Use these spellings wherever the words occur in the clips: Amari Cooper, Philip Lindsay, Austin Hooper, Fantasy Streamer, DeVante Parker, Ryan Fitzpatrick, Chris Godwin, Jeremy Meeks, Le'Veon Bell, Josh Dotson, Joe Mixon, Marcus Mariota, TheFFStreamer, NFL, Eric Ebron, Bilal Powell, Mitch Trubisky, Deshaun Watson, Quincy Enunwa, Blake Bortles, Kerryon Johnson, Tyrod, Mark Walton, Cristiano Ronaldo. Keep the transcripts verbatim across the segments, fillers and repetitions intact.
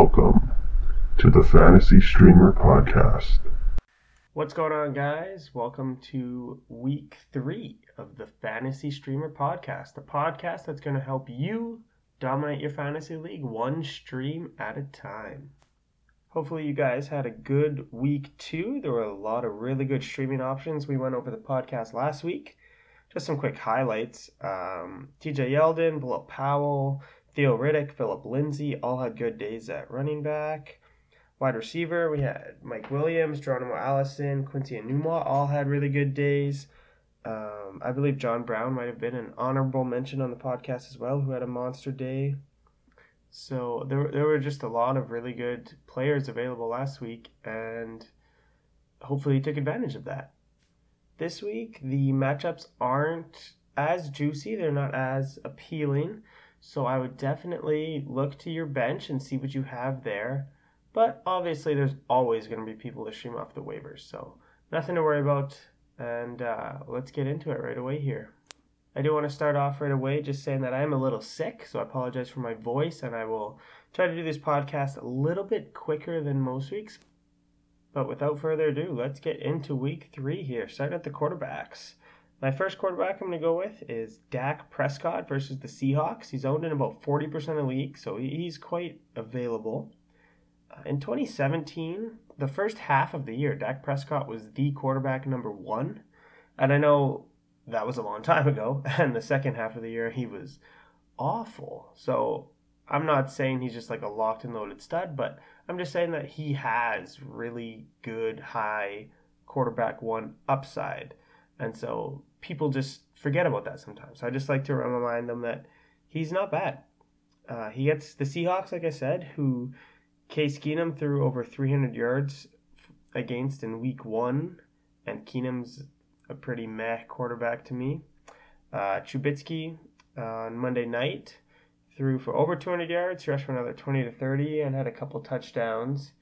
Welcome to the Fantasy Streamer Podcast. What's going on, guys? Welcome to week three of the Fantasy Streamer Podcast, the podcast that's going to help you dominate your fantasy league one stream at a time. Hopefully you guys had a good week two. There were a lot of really good streaming options. We went over the podcast last week. Just some quick highlights. Um, T J Yeldon, Bilal Powell, Theo Riddick, Philip Lindsay all had good days at running back. Wide receiver, we had Mike Williams, Geronimo Allison, Quincy Enumwa all had really good days. Um, I believe John Brown might have been an honorable mention on the podcast as well, who had a monster day. So there, there were just a lot of really good players available last week, and hopefully you took advantage of that. This week, the matchups aren't as juicy. They're not as appealing. So I would definitely look to your bench and see what you have there. But obviously there's always going to be people to stream off the waivers. So nothing to worry about. And uh, let's get into it right away here. I do want to start off right away just saying that I am a little sick. So I apologize for my voice. And I will try to do this podcast a little bit quicker than most weeks. But without further ado, let's get into week three here. Starting at the quarterbacks. My first quarterback I'm going to go with is Dak Prescott versus the Seahawks. He's owned in about forty percent of leagues, so he's quite available. Uh, in twenty seventeen, the first half of the year, Dak Prescott was the quarterback number one. And I know that was a long time ago, and the second half of the year, he was awful. So I'm not saying he's just like a locked and loaded stud, but I'm just saying that he has really good, high quarterback one upside. And so people just forget about that sometimes. So I just like to remind them that he's not bad. Uh, he gets the Seahawks, like I said, who Case Keenum threw over three hundred yards against in week one. And Keenum's a pretty meh quarterback to me. Uh, Trubisky uh, on Monday night threw for over two hundred yards, rushed for another twenty to thirty, and had a couple touchdowns,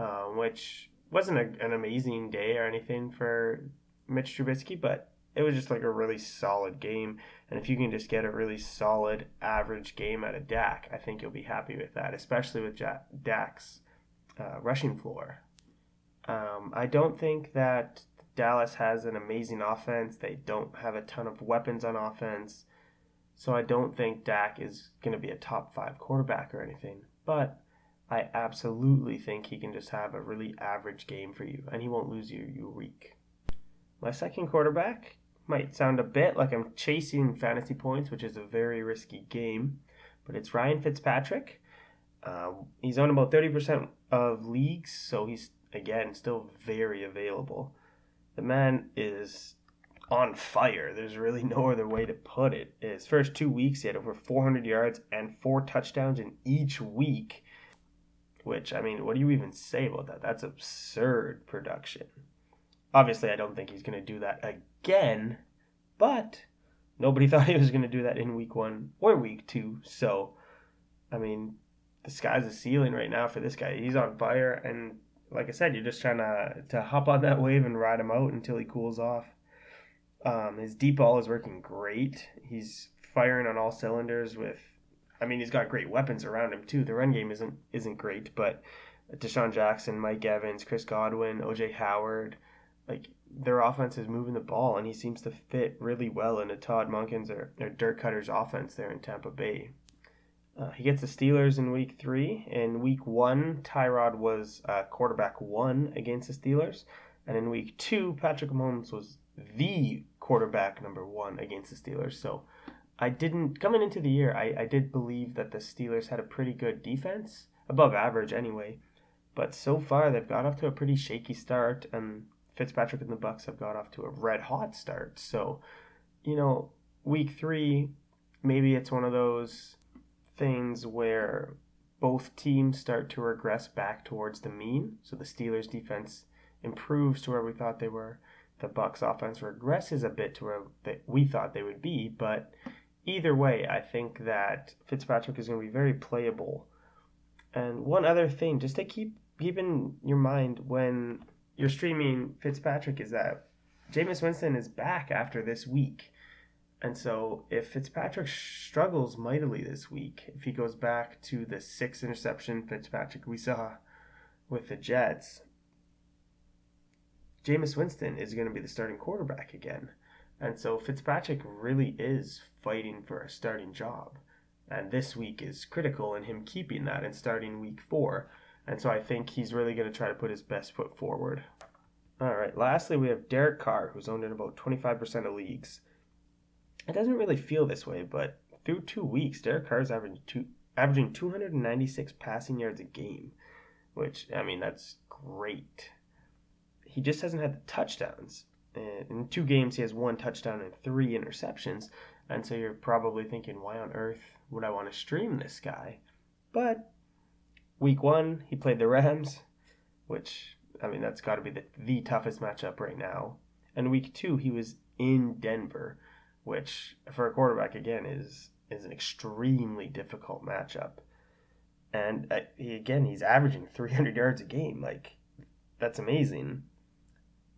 uh, which wasn't a, an amazing day or anything for Mitch Trubisky, but it was just like a really solid game. And if you can just get a really solid average game out of Dak, I think you'll be happy with that, especially with Jack, Dak's uh, rushing floor. Um, I don't think that Dallas has an amazing offense. They don't have a ton of weapons on offense. So I don't think Dak is going to be a top five quarterback or anything, but I absolutely think he can just have a really average game for you, and he won't lose you your week. My second quarterback might sound a bit like I'm chasing fantasy points, which is a very risky game, but it's Ryan Fitzpatrick. Uh, he's on about thirty percent of leagues, so he's, again, still very available. The man is on fire. There's really no other way to put it. His first two weeks, he had over four hundred yards and four touchdowns in each week, which, I mean, what do you even say about that? That's absurd production. Obviously, I don't think he's going to do that again, but nobody thought he was going to do that in week one or week two. So, I mean, the sky's the ceiling right now for this guy. He's on fire, and like I said, you're just trying to, to hop on that wave and ride him out until he cools off. Um, his deep ball is working great. He's firing on all cylinders with, I mean, he's got great weapons around him too. The run game isn't isn't great, but Deshaun Jackson, Mike Evans, Chris Godwin, O J Howard, like, their offense is moving the ball, and he seems to fit really well into Todd Monken's or, or Dirk Cutter's offense there in Tampa Bay. Uh, he gets the Steelers in week three. In week one, Tyrod was uh, quarterback one against the Steelers. And in week two, Patrick Mahomes was the quarterback number one against the Steelers. So I didn't, coming into the year, I, I did believe that the Steelers had a pretty good defense, above average anyway. But so far, they've got off to a pretty shaky start, and Fitzpatrick and the Bucs have got off to a red-hot start. So, you know, week three, maybe it's one of those things where both teams start to regress back towards the mean. So the Steelers' defense improves to where we thought they were. The Bucs' offense regresses a bit to where they, we thought they would be. But either way, I think that Fitzpatrick is going to be very playable. And one other thing, just to keep, keep in your mind when you're streaming Fitzpatrick, is that Jameis Winston is back after this week. And so if Fitzpatrick struggles mightily this week, if he goes back to the six interception Fitzpatrick we saw with the Jets, Jameis Winston is going to be the starting quarterback again. And so Fitzpatrick really is fighting for a starting job. And this week is critical in him keeping that and starting week four. And so I think he's really going to try to put his best foot forward. All right, lastly, we have Derek Carr, who's owned in about twenty-five percent of leagues. It doesn't really feel this way, but through two weeks, Derek Carr is averaging, two, averaging two hundred ninety-six passing yards a game, which, I mean, that's great. He just hasn't had the touchdowns. In two games, he has one touchdown and three interceptions, and so you're probably thinking, why on earth would I want to stream this guy? But week one, he played the Rams, which, I mean, that's got to be the, the toughest matchup right now. And week two, he was in Denver, which for a quarterback, again, is is an extremely difficult matchup. And uh, he, again, he's averaging three hundred yards a game. Like, that's amazing.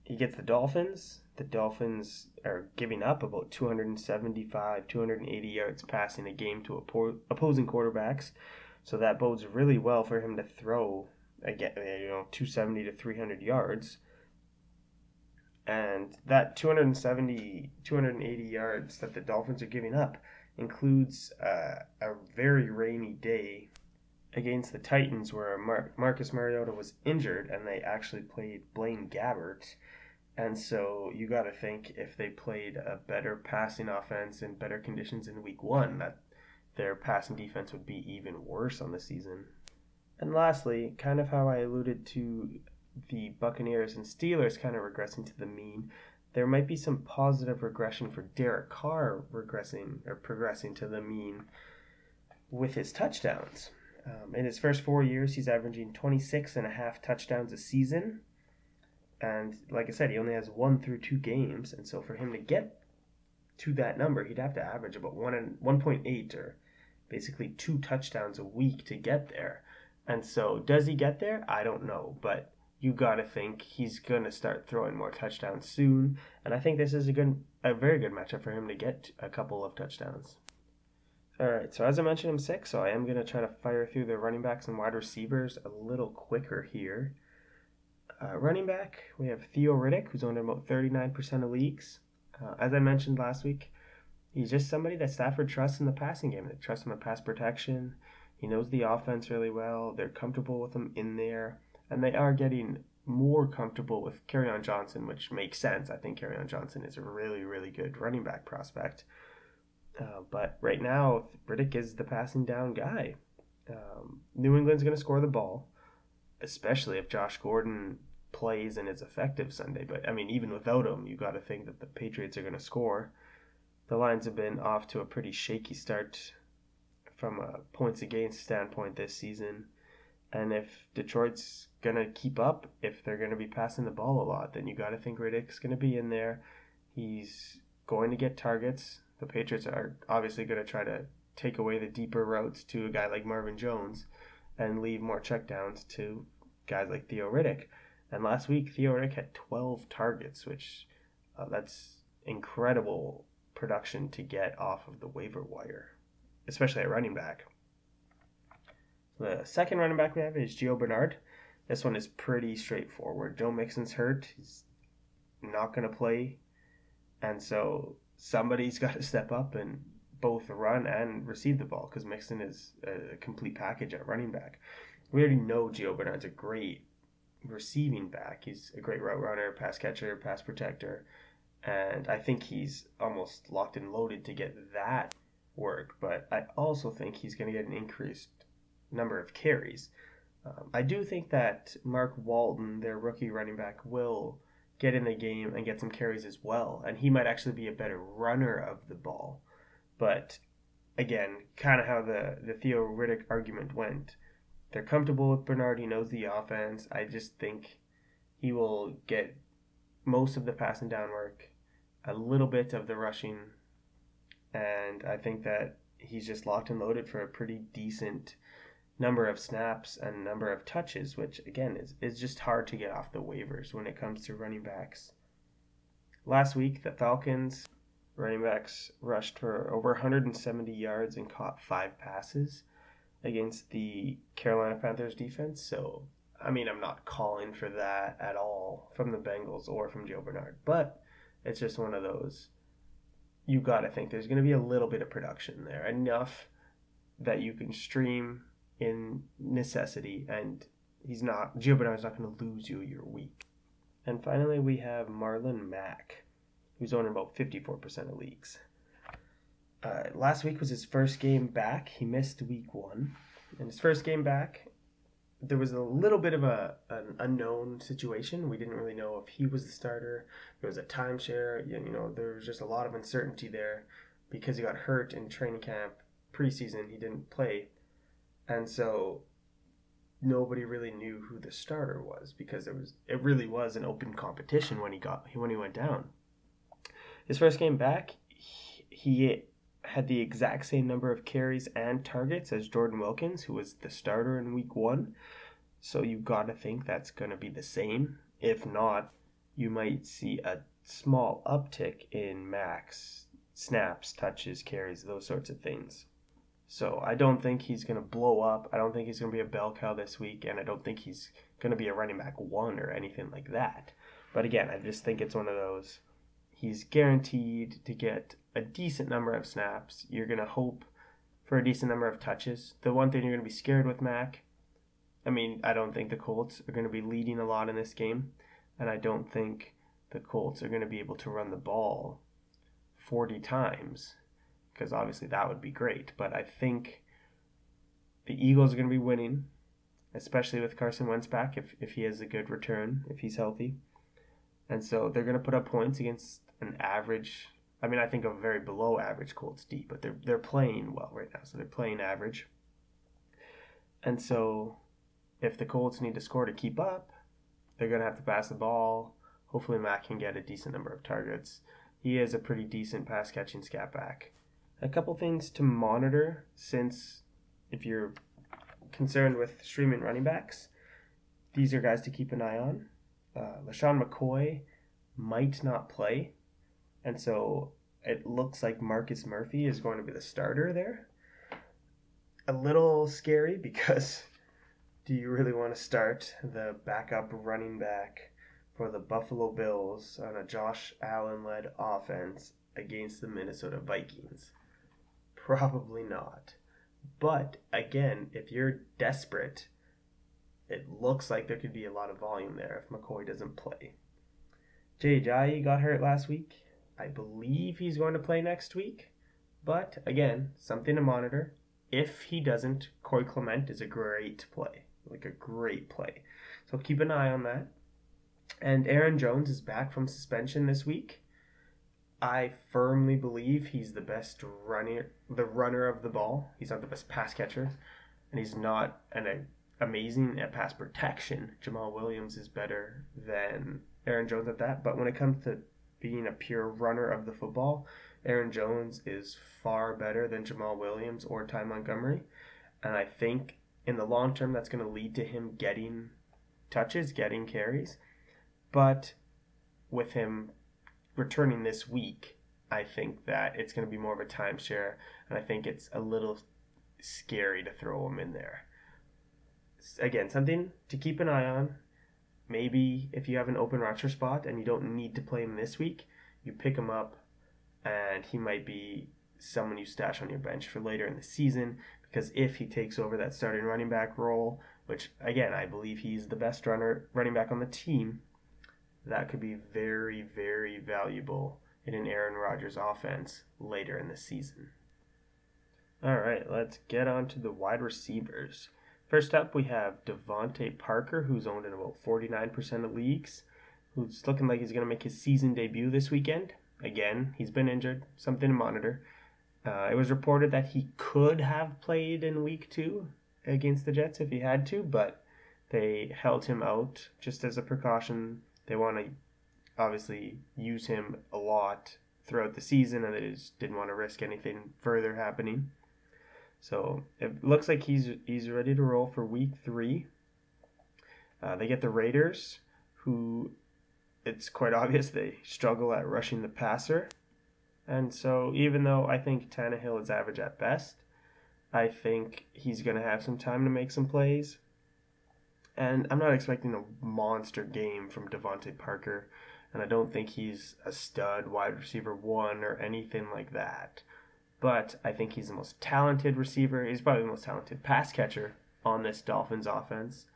He gets the Dolphins. The Dolphins are giving up about two seventy-five, two eighty yards passing a game to oppo- opposing quarterbacks. So that bodes really well for him to throw, again, you know, two seventy to three hundred yards. And that two seventy, two eighty yards that the Dolphins are giving up includes uh, a very rainy day against the Titans where Mar- Marcus Mariota was injured and they actually played Blaine Gabbert. And so you got to think if they played a better passing offense in better conditions in week one, that their passing defense would be even worse on the season. And lastly, kind of how I alluded to the Buccaneers and Steelers kind of regressing to the mean, there might be some positive regression for Derek Carr regressing or progressing to the mean with his touchdowns. Um, in his first four years, he's averaging twenty-six and a half touchdowns a season. And like I said, he only has one through two games. And so for him to get to that number, he'd have to average about one and one point eight or basically two touchdowns a week to get there. And so does he get there? I don't know. But you got to think he's going to start throwing more touchdowns soon. And I think this is a good, a very good matchup for him to get a couple of touchdowns. All right, so as I mentioned, I'm sick, so I am going to try to fire through the running backs and wide receivers a little quicker here. Uh, running back, we have Theo Riddick, who's owned in about thirty-nine percent of leagues. Uh, as I mentioned last week, he's just somebody that Stafford trusts in the passing game. They trust him in pass protection. He knows the offense really well. They're comfortable with him in there. And they are getting more comfortable with Kerryon Johnson, which makes sense. I think Kerryon Johnson is a really, really good running back prospect. Uh, but right now, Riddick is the passing down guy. Um, New England's going to score the ball, especially if Josh Gordon plays and is effective Sunday. But, I mean, even without him, you got to think that the Patriots are going to score. The Lions have been off to a pretty shaky start from a points against standpoint this season. And if Detroit's going to keep up, if they're going to be passing the ball a lot, then you got to think Riddick's going to be in there. He's going to get targets. The Patriots are obviously going to try to take away the deeper routes to a guy like Marvin Jones and leave more checkdowns to guys like Theo Riddick. And last week, Theo Riddick had twelve targets, which uh, that's incredible production to get off of the waiver wire, especially at running back. The second running back we have is Gio Bernard. This one is pretty straightforward. Joe Mixon's hurt. He's not going to play. And so somebody's got to step up and both run and receive the ball because Mixon is a complete package at running back. We already know Gio Bernard's a great receiving back. He's a great route runner, pass catcher, pass protector. And I think he's almost locked and loaded to get that work. But I also think he's going to get an increased number of carries. Um, I do think that Mark Walton, their rookie running back, will get in the game and get some carries as well. And he might actually be a better runner of the ball. But again, kind of how the, the Theo Riddick argument went. They're comfortable with Bernard. He knows the offense. I just think he will get most of the passing down work, a little bit of the rushing. And I think that he's just locked and loaded for a pretty decent number of snaps and number of touches, which again is, is just hard to get off the waivers when it comes to running backs. Last week, the Falcons running backs rushed for over one hundred seventy yards and caught five passes against the Carolina Panthers defense. So, I mean, I'm not calling for that at all from the Bengals or from Gio Bernard, but it's just one of those. You got to think there's going to be a little bit of production there, enough that you can stream in necessity, and he's not, Gio Bernard's not going to lose you your week. And finally, we have Marlon Mack, who's owned in about fifty-four percent of leagues. Uh, last week was his first game back. He missed week one. And his first game back, there was a little bit of a an unknown situation. We didn't really know if he was the starter. There was a timeshare. You know, there was just a lot of uncertainty there because he got hurt in training camp, preseason. He didn't play. And so nobody really knew who the starter was because there was it really was an open competition when he got when he went down. His first game back, he had the exact same number of carries and targets as Jordan Wilkins, who was the starter in week one. So you've got to think that's going to be the same. If not, you might see a small uptick in Max snaps, touches, carries, those sorts of things. So I don't think he's going to blow up. I don't think he's going to be a bell cow this week, and I don't think he's going to be a running back one or anything like that. But again, I just think it's one of those. He's guaranteed to get a decent number of snaps. You're going to hope for a decent number of touches. The one thing you're going to be scared with Mac, I mean, I don't think the Colts are going to be leading a lot in this game. And I don't think the Colts are going to be able to run the ball forty times, because obviously that would be great. But I think the Eagles are going to be winning, especially with Carson Wentz back, if, if he has a good return, if he's healthy. And so they're going to put up points against an average, I mean, I think a very below average Colts D, but they're they're playing well right now, so they're playing average. And so if the Colts need to score to keep up, they're going to have to pass the ball. Hopefully Mac can get a decent number of targets. He is a pretty decent pass-catching scat back. A couple things to monitor, since if you're concerned with streaming running backs, these are guys to keep an eye on. Uh, LaShawn McCoy might not play, and so it looks like Marcus Murphy is going to be the starter there. A little scary, because do you really want to start the backup running back for the Buffalo Bills on a Josh Allen-led offense against the Minnesota Vikings? Probably not. But again, if you're desperate, it looks like there could be a lot of volume there if McCoy doesn't play. Jay Ajayi got hurt last week. I believe he's going to play next week. But, again, something to monitor. If he doesn't, Corey Clement is a great play. Like a great play. So keep an eye on that. And Aaron Jones is back from suspension this week. I firmly believe he's the best runner, the runner of the ball. He's not the best pass catcher. And he's not an amazing at pass protection. Jamal Williams is better than Aaron Jones at that, but when it comes to being a pure runner of the football, Aaron Jones is far better than Jamal Williams or Ty Montgomery, and I think in the long term that's going to lead to him getting touches, getting carries. But with him returning this week, I think that it's going to be more of a timeshare, and I think it's a little scary to throw him in there. Again, something to keep an eye on. Maybe if you have an open roster spot and you don't need to play him this week, you pick him up and he might be someone you stash on your bench for later in the season, because if he takes over that starting running back role, which again, I believe he's the best runner running back on the team, that could be very, very valuable in an Aaron Rodgers offense later in the season. All right, let's get on to the wide receivers. First up, we have DeVante Parker, who's owned in about forty-nine percent of leagues, who's looking like he's going to make his season debut this weekend. Again, he's been injured, something to monitor. Uh, it was reported that he could have played in week two against the Jets if he had to, but they held him out just as a precaution. They want to obviously use him a lot throughout the season, and they just didn't want to risk anything further happening. So it looks like he's he's ready to roll for week three. Uh, they get the Raiders, who it's quite obvious they struggle at rushing the passer. And so even though I think Tannehill is average at best, I think he's going to have some time to make some plays. And I'm not expecting a monster game from DeVante Parker. And I don't think he's a stud wide receiver one or anything like that. But I think he's the most talented receiver. He's probably the most talented pass catcher on this Dolphins offense.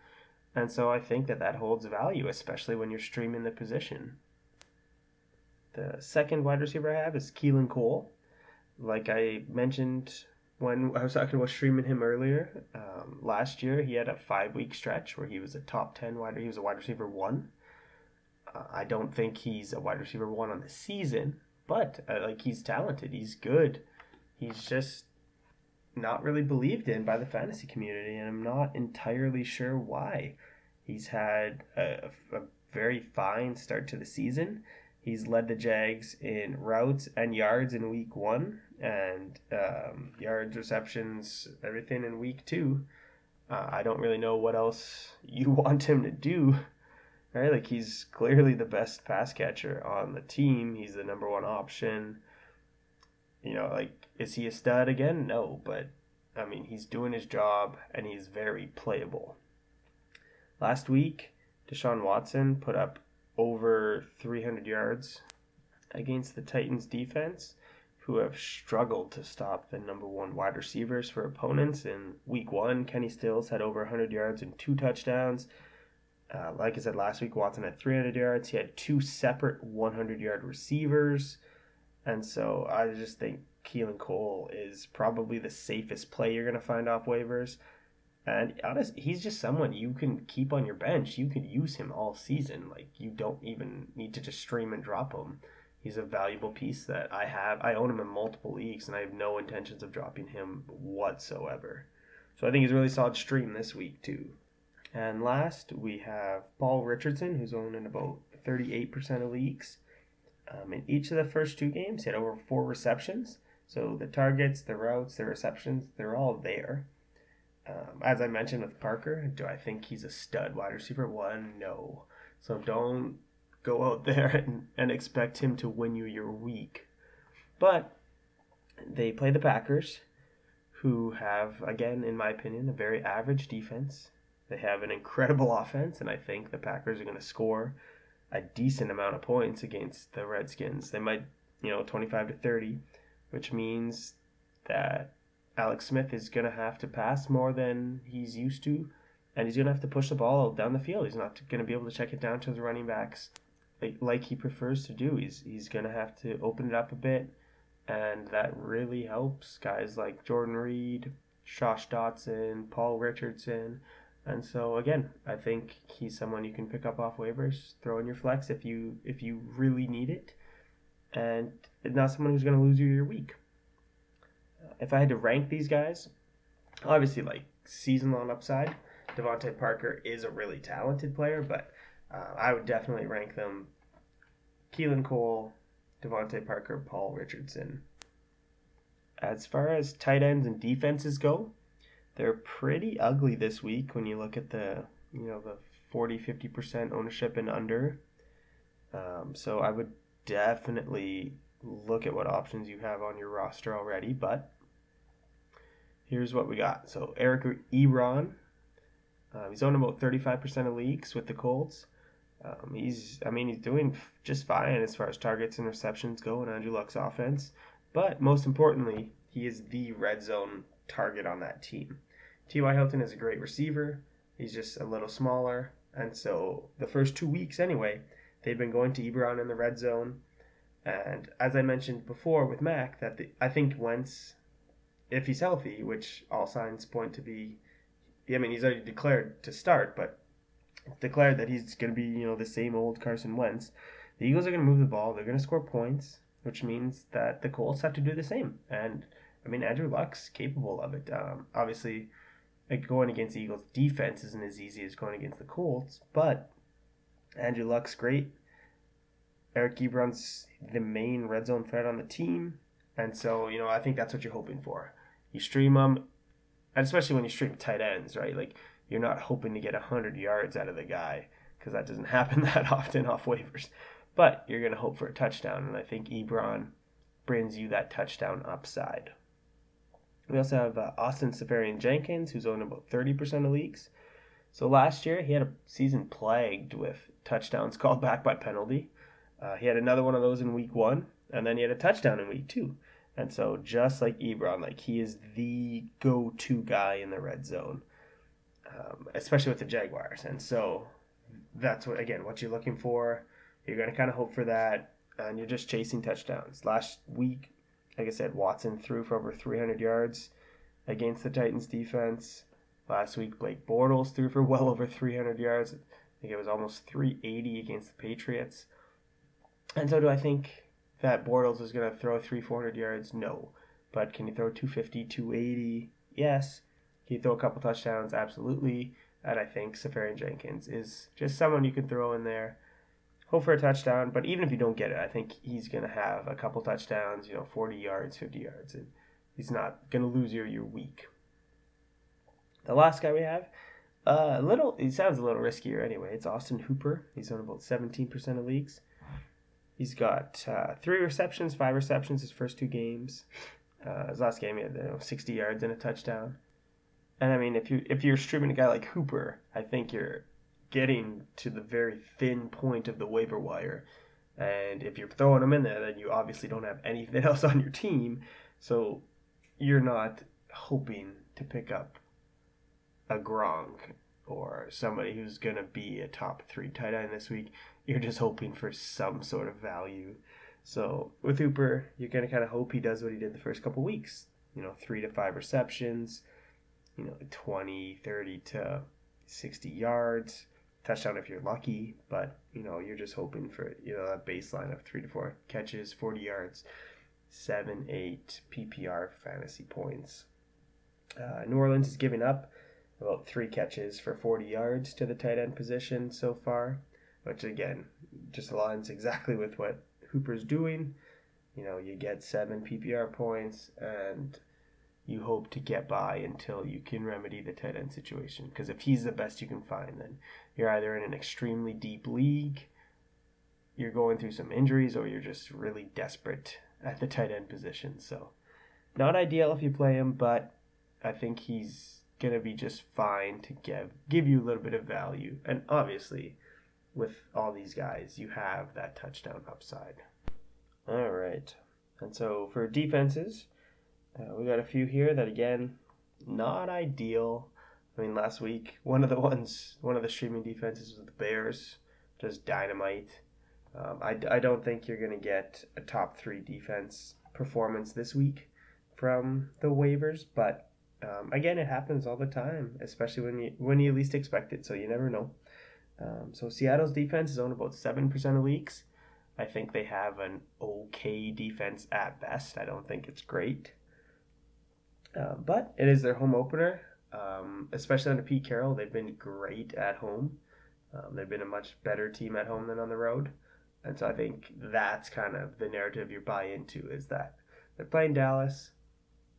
And so I think that that holds value, especially when you're streaming the position. The second wide receiver I have is Keelan Cole. Like I mentioned when I was talking about streaming him earlier, um, last year he had a five-week stretch where he was a top ten wide receiver. He was a wide receiver one. Uh, I don't think he's a wide receiver one on the season, but uh, like he's talented. He's good. He's just not really believed in by the fantasy community, and I'm not entirely sure why. He's had a, a very fine start to the season. He's led the Jags in routes and yards in week one, and um, yards, receptions, everything in week two. Uh, I don't really know what else you want him to do. Right? Like, he's clearly the best pass catcher on the team. He's the number one option. You know, like, is he a stud again? No, but, I mean, he's doing his job, and he's very playable. Last week, Deshaun Watson put up over three hundred yards against the Titans defense, who have struggled to stop the number one wide receivers for opponents. In week one, Kenny Stills had over one hundred yards and two touchdowns. Uh, like I said, last week, Watson had three hundred yards. He had two separate hundred-yard receivers. And so I just think Keelan Cole is probably the safest play you're going to find off waivers. And honestly, he's just someone you can keep on your bench. You could use him all season. Like, you don't even need to just stream and drop him. He's a valuable piece that I have. I own him in multiple leagues, and I have no intentions of dropping him whatsoever. So I think he's a really solid stream this week, too. And last, we have Paul Richardson, who's owned in about thirty-eight percent of leagues. Um, in each of the first two games, he had over four receptions. So the targets, the routes, the receptions, they're all there. Um, as I mentioned with Parker, do I think he's a stud wide receiver? One, no. So don't go out there and, and expect him to win you your week. But they play the Packers, who have, again, in my opinion, a very average defense. They have an incredible offense, and I think the Packers are going to score a decent amount of points against the Redskins. They might, you know, twenty-five to thirty, which means that Alex Smith is going to have to pass more than he's used to, and he's going to have to push the ball down the field. He's not going to be able to check it down to his running backs like, like he prefers to do. He's, he's going to have to open it up a bit, and that really helps guys like Jordan Reed, Josh Dotson, Paul Richardson. And so, again, I think he's someone you can pick up off waivers, throw in your flex if you if you really need it, and not someone who's going to lose you your week. If I had to rank these guys, obviously, like, season-long upside, DeVante Parker is a really talented player, but uh, I would definitely rank them Keelan Cole, DeVante Parker, Paul Richardson. As far as tight ends and defenses go, they're pretty ugly this week when you look at the, you know, the forty, fifty percent ownership and under. Um, so I would definitely look at what options you have on your roster already, but here's what we got. So Eric Ebron, uh, he's owned about thirty-five percent of leagues with the Colts. Um, he's, I mean, he's doing just fine as far as targets and receptions go in Andrew Luck's offense, but most importantly, he is the red zone target on that team. T Y Hilton is a great receiver. He's just a little smaller. And so the first two weeks anyway, they've been going to Ebron in the red zone. And as I mentioned before with Mac, that the, I think Wentz, if he's healthy, which all signs point to be, I mean, he's already declared to start, but declared that he's going to be, you know, the same old Carson Wentz. The Eagles are going to move the ball. They're going to score points, which means that the Colts have to do the same. And I mean, Andrew Luck's capable of it. Um, obviously, like, going against the Eagles' defense isn't as easy as going against the Colts, but Andrew Luck's great. Eric Ebron's the main red zone threat on the team, and so, you know, I think that's what you're hoping for. You stream them, and especially when you stream tight ends, right? Like, you're not hoping to get one hundred yards out of the guy, because that doesn't happen that often off waivers. But you're going to hope for a touchdown, and I think Ebron brings you that touchdown upside. We also have uh, Austin Seferian Jenkins, who's owned about thirty percent of leagues. So last year, he had a season plagued with touchdowns called back by penalty. Uh, he had another one of those in week one, and then he had a touchdown in week two. And so just like Ebron, like he is the go-to guy in the red zone, um, especially with the Jaguars. And so that's, what again, what you're looking for. You're going to kind of hope for that, and you're just chasing touchdowns. Last week, like I said, Watson threw for over three hundred yards against the Titans defense. Last week, Blake Bortles threw for well over three hundred yards. I think it was almost three eighty against the Patriots. And so do I think that Bortles is going to throw three hundred, four hundred yards? No. But can he throw two fifty, two eighty? Yes. Can he throw a couple touchdowns? Absolutely. And I think Seferian Jenkins is just someone you can throw in there. Hope for a touchdown, but even if you don't get it, I think he's going to have a couple touchdowns, you know, forty yards, fifty yards, and he's not going to lose you your week. The last guy we have, uh, a little, he sounds a little riskier anyway. It's Austin Hooper. He's on about seventeen percent of leagues. He's got uh, three receptions, five receptions his first two games. Uh, his last game, he had, you know, sixty yards and a touchdown. And I mean, if you if you're streaming a guy like Hooper, I think you're getting to the very thin point of the waiver wire. And if you're throwing him in there, then you obviously don't have anything else on your team. So you're not hoping to pick up a Gronk or somebody who's going to be a top three tight end this week. You're just hoping for some sort of value. So with Hooper, you're going to kind of hope he does what he did the first couple weeks. You know, three to five receptions, you know, twenty, thirty to sixty yards. Touchdown if you're lucky, but, you know, you're just hoping for, you know, that baseline of three to four catches, forty yards, seven, eight P P R fantasy points. Uh, New Orleans is giving up about three catches for forty yards to the tight end position so far, which again, just aligns exactly with what Hooper's doing. You know, you get seven P P R points, and you hope to get by until you can remedy the tight end situation. Because if he's the best you can find, then you're either in an extremely deep league, you're going through some injuries, or you're just really desperate at the tight end position. So not ideal if you play him, but I think he's going to be just fine to give give you a little bit of value. And obviously, with all these guys, you have that touchdown upside. All right. And so for defenses, uh, we got a few here that, again, not ideal. I mean, last week, one of the ones, one of the streaming defenses was the Bears, just dynamite. Um, I, I don't think you're going to get a top three defense performance this week from the waivers, but Um, again, it happens all the time, especially when you when you least expect it, so you never know. Um, so Seattle's defense is on about seven percent of leagues. I think they have an okay defense at best. I don't think it's great. Uh, but it is their home opener, um, especially under Pete Carroll. They've been great at home. Um, they've been a much better team at home than on the road. And so I think that's kind of the narrative you buy into, is that they're playing Dallas.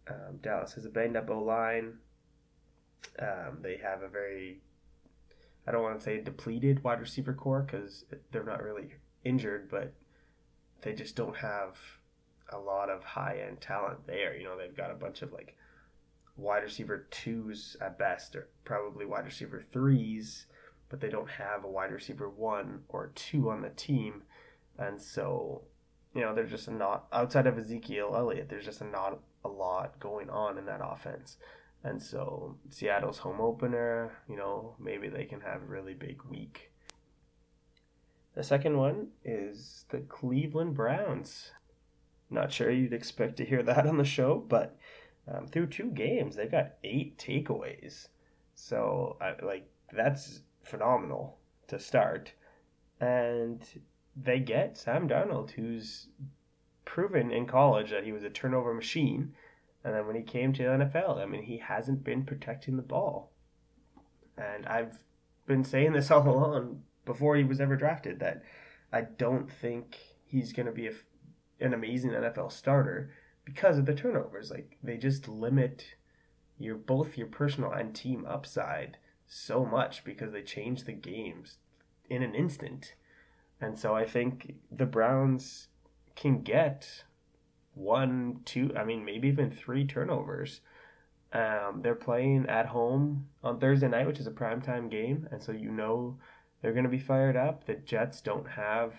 Um, Dallas has a banged-up O-line. Um, they have a very, I don't want to say depleted wide receiver core because they're not really injured, but they just don't have a lot of high-end talent there. You know, they've got a bunch of, like, wide receiver twos at best, or probably wide receiver threes, but they don't have a wide receiver one or two on the team. And so, you know, they're just not, outside of Ezekiel Elliott, there's just a not a lot going on in that offense. And so Seattle's home opener, you know, maybe they can have a really big week. The second one is the Cleveland Browns. Not sure you'd expect to hear that on the show, but um, through two games, they've got eight takeaways. So, I, like, that's phenomenal to start. And they get Sam Darnold, who's proven in college that he was a turnover machine, and then when he came to the N F L, I mean, he hasn't been protecting the ball. And I've been saying this all along before he was ever drafted, that I don't think he's going to be a, an amazing N F L starter because of the turnovers. Like, they just limit your both your personal and team upside so much because they change the games in an instant. And so I think the Browns can get one, two, I mean, maybe even three turnovers. Um, they're playing at home on Thursday night, which is a primetime game, and so you know they're going to be fired up. The Jets don't have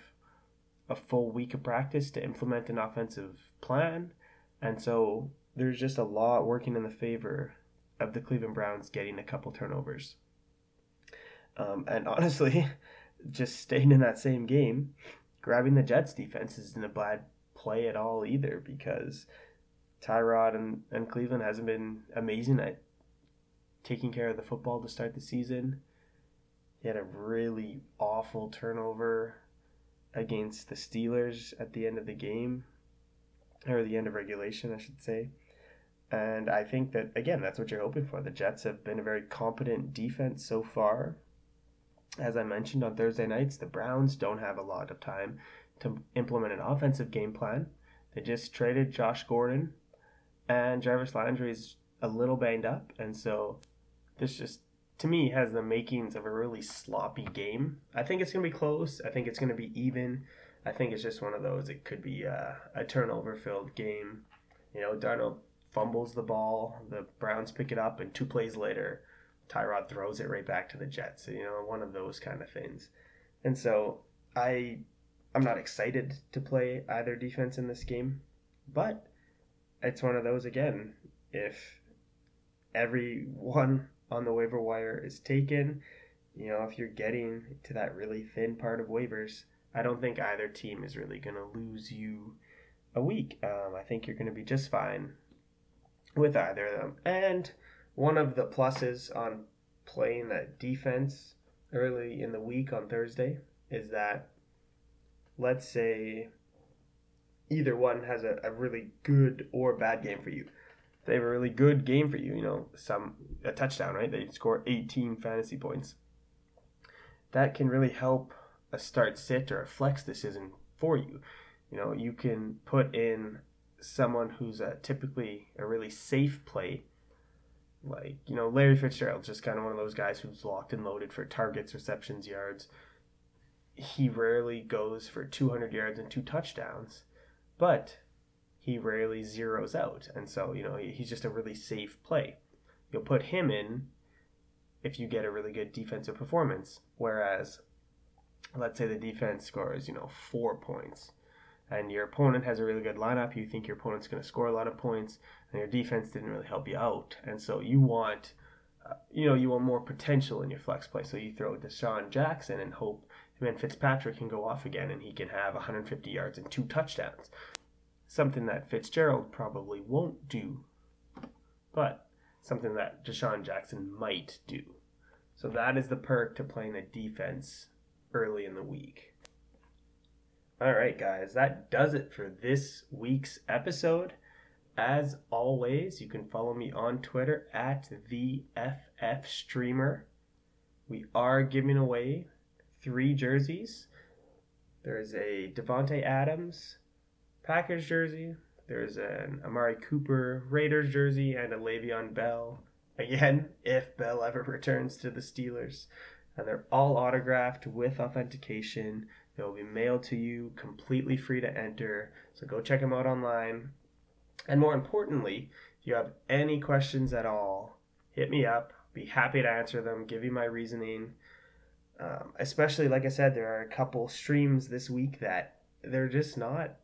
a full week of practice to implement an offensive plan, and so there's just a lot working in the favor of the Cleveland Browns getting a couple turnovers. Um, and honestly, just staying in that same game, grabbing the Jets defense isn't a bad play at all either, because Tyrod and, and Cleveland hasn't been amazing at taking care of the football to start the season. He had a really awful turnover against the Steelers at the end of the game, or the end of regulation, I should say. And I think that, again, that's what you're hoping for. The Jets have been a very competent defense so far. As I mentioned, on Thursday nights, the Browns don't have a lot of time to implement an offensive game plan. They just traded Josh Gordon, and Jarvis Landry is a little banged up. And so this just, to me, has the makings of a really sloppy game. I think it's going to be close. I think it's going to be even. I think it's just one of those, it could be a, a turnover-filled game. You know, Darnold fumbles the ball, the Browns pick it up, and two plays later, Tyrod throws it right back to the Jets. You know, one of those kind of things. And so I, I'm not excited to play either defense in this game, but it's one of those, again, if everyone on the waiver wire is taken, you know, if you're getting to that really thin part of waivers, I don't think either team is really going to lose you a week. Um, I think you're going to be just fine with either of them. And one of the pluses on playing that defense early in the week on Thursday is that, let's say either one has a, a really good or bad game for you. If they have a really good game for you, you know, some a touchdown, right? They score eighteen fantasy points. That can really help a start sit or a flex decision for you. You know, you can put in someone who's a, typically a really safe play, like, you know, Larry Fitzgerald, just kind of one of those guys who's locked and loaded for targets, receptions, yards. He rarely goes for two hundred yards and two touchdowns, but he rarely zeros out. And so, you know, he's just a really safe play. You'll put him in if you get a really good defensive performance. Whereas, let's say the defense scores, you know, four points, and your opponent has a really good lineup. You think your opponent's going to score a lot of points, and your defense didn't really help you out. And so you want, uh, you know, you want more potential in your flex play. So you throw Deshaun Jackson and hope him and Fitzpatrick can go off again, and he can have one hundred fifty yards and two touchdowns. Something that Fitzgerald probably won't do, but something that Deshaun Jackson might do. So that is the perk to playing a defense early in the week. All right, guys, that does it for this week's episode. As always, you can follow me on Twitter at the F F Streamer. We are giving away three jerseys. There's a Devontae Adams Packers jersey. There's an Amari Cooper Raiders jersey and a Le'Veon Bell. Again, if Bell ever returns to the Steelers. And they're all autographed with authentication. They will be mailed to you, completely free to enter. So go check them out online. And more importantly, if you have any questions at all, hit me up. Be happy to answer them, give you my reasoning. Um, especially, like I said, there are a couple streams this week that they're just not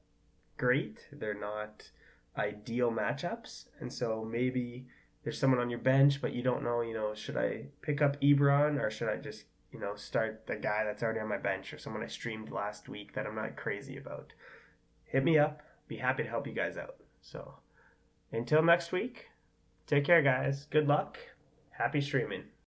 great. They're not ideal matchups. And so maybe there's someone on your bench, but you don't know, you know, should I pick up Ebron or should I just, you know, start the guy that's already on my bench or someone I streamed last week that I'm not crazy about. Hit me up. Be happy to help you guys out. So until next week, take care, guys. Good luck. Happy streaming.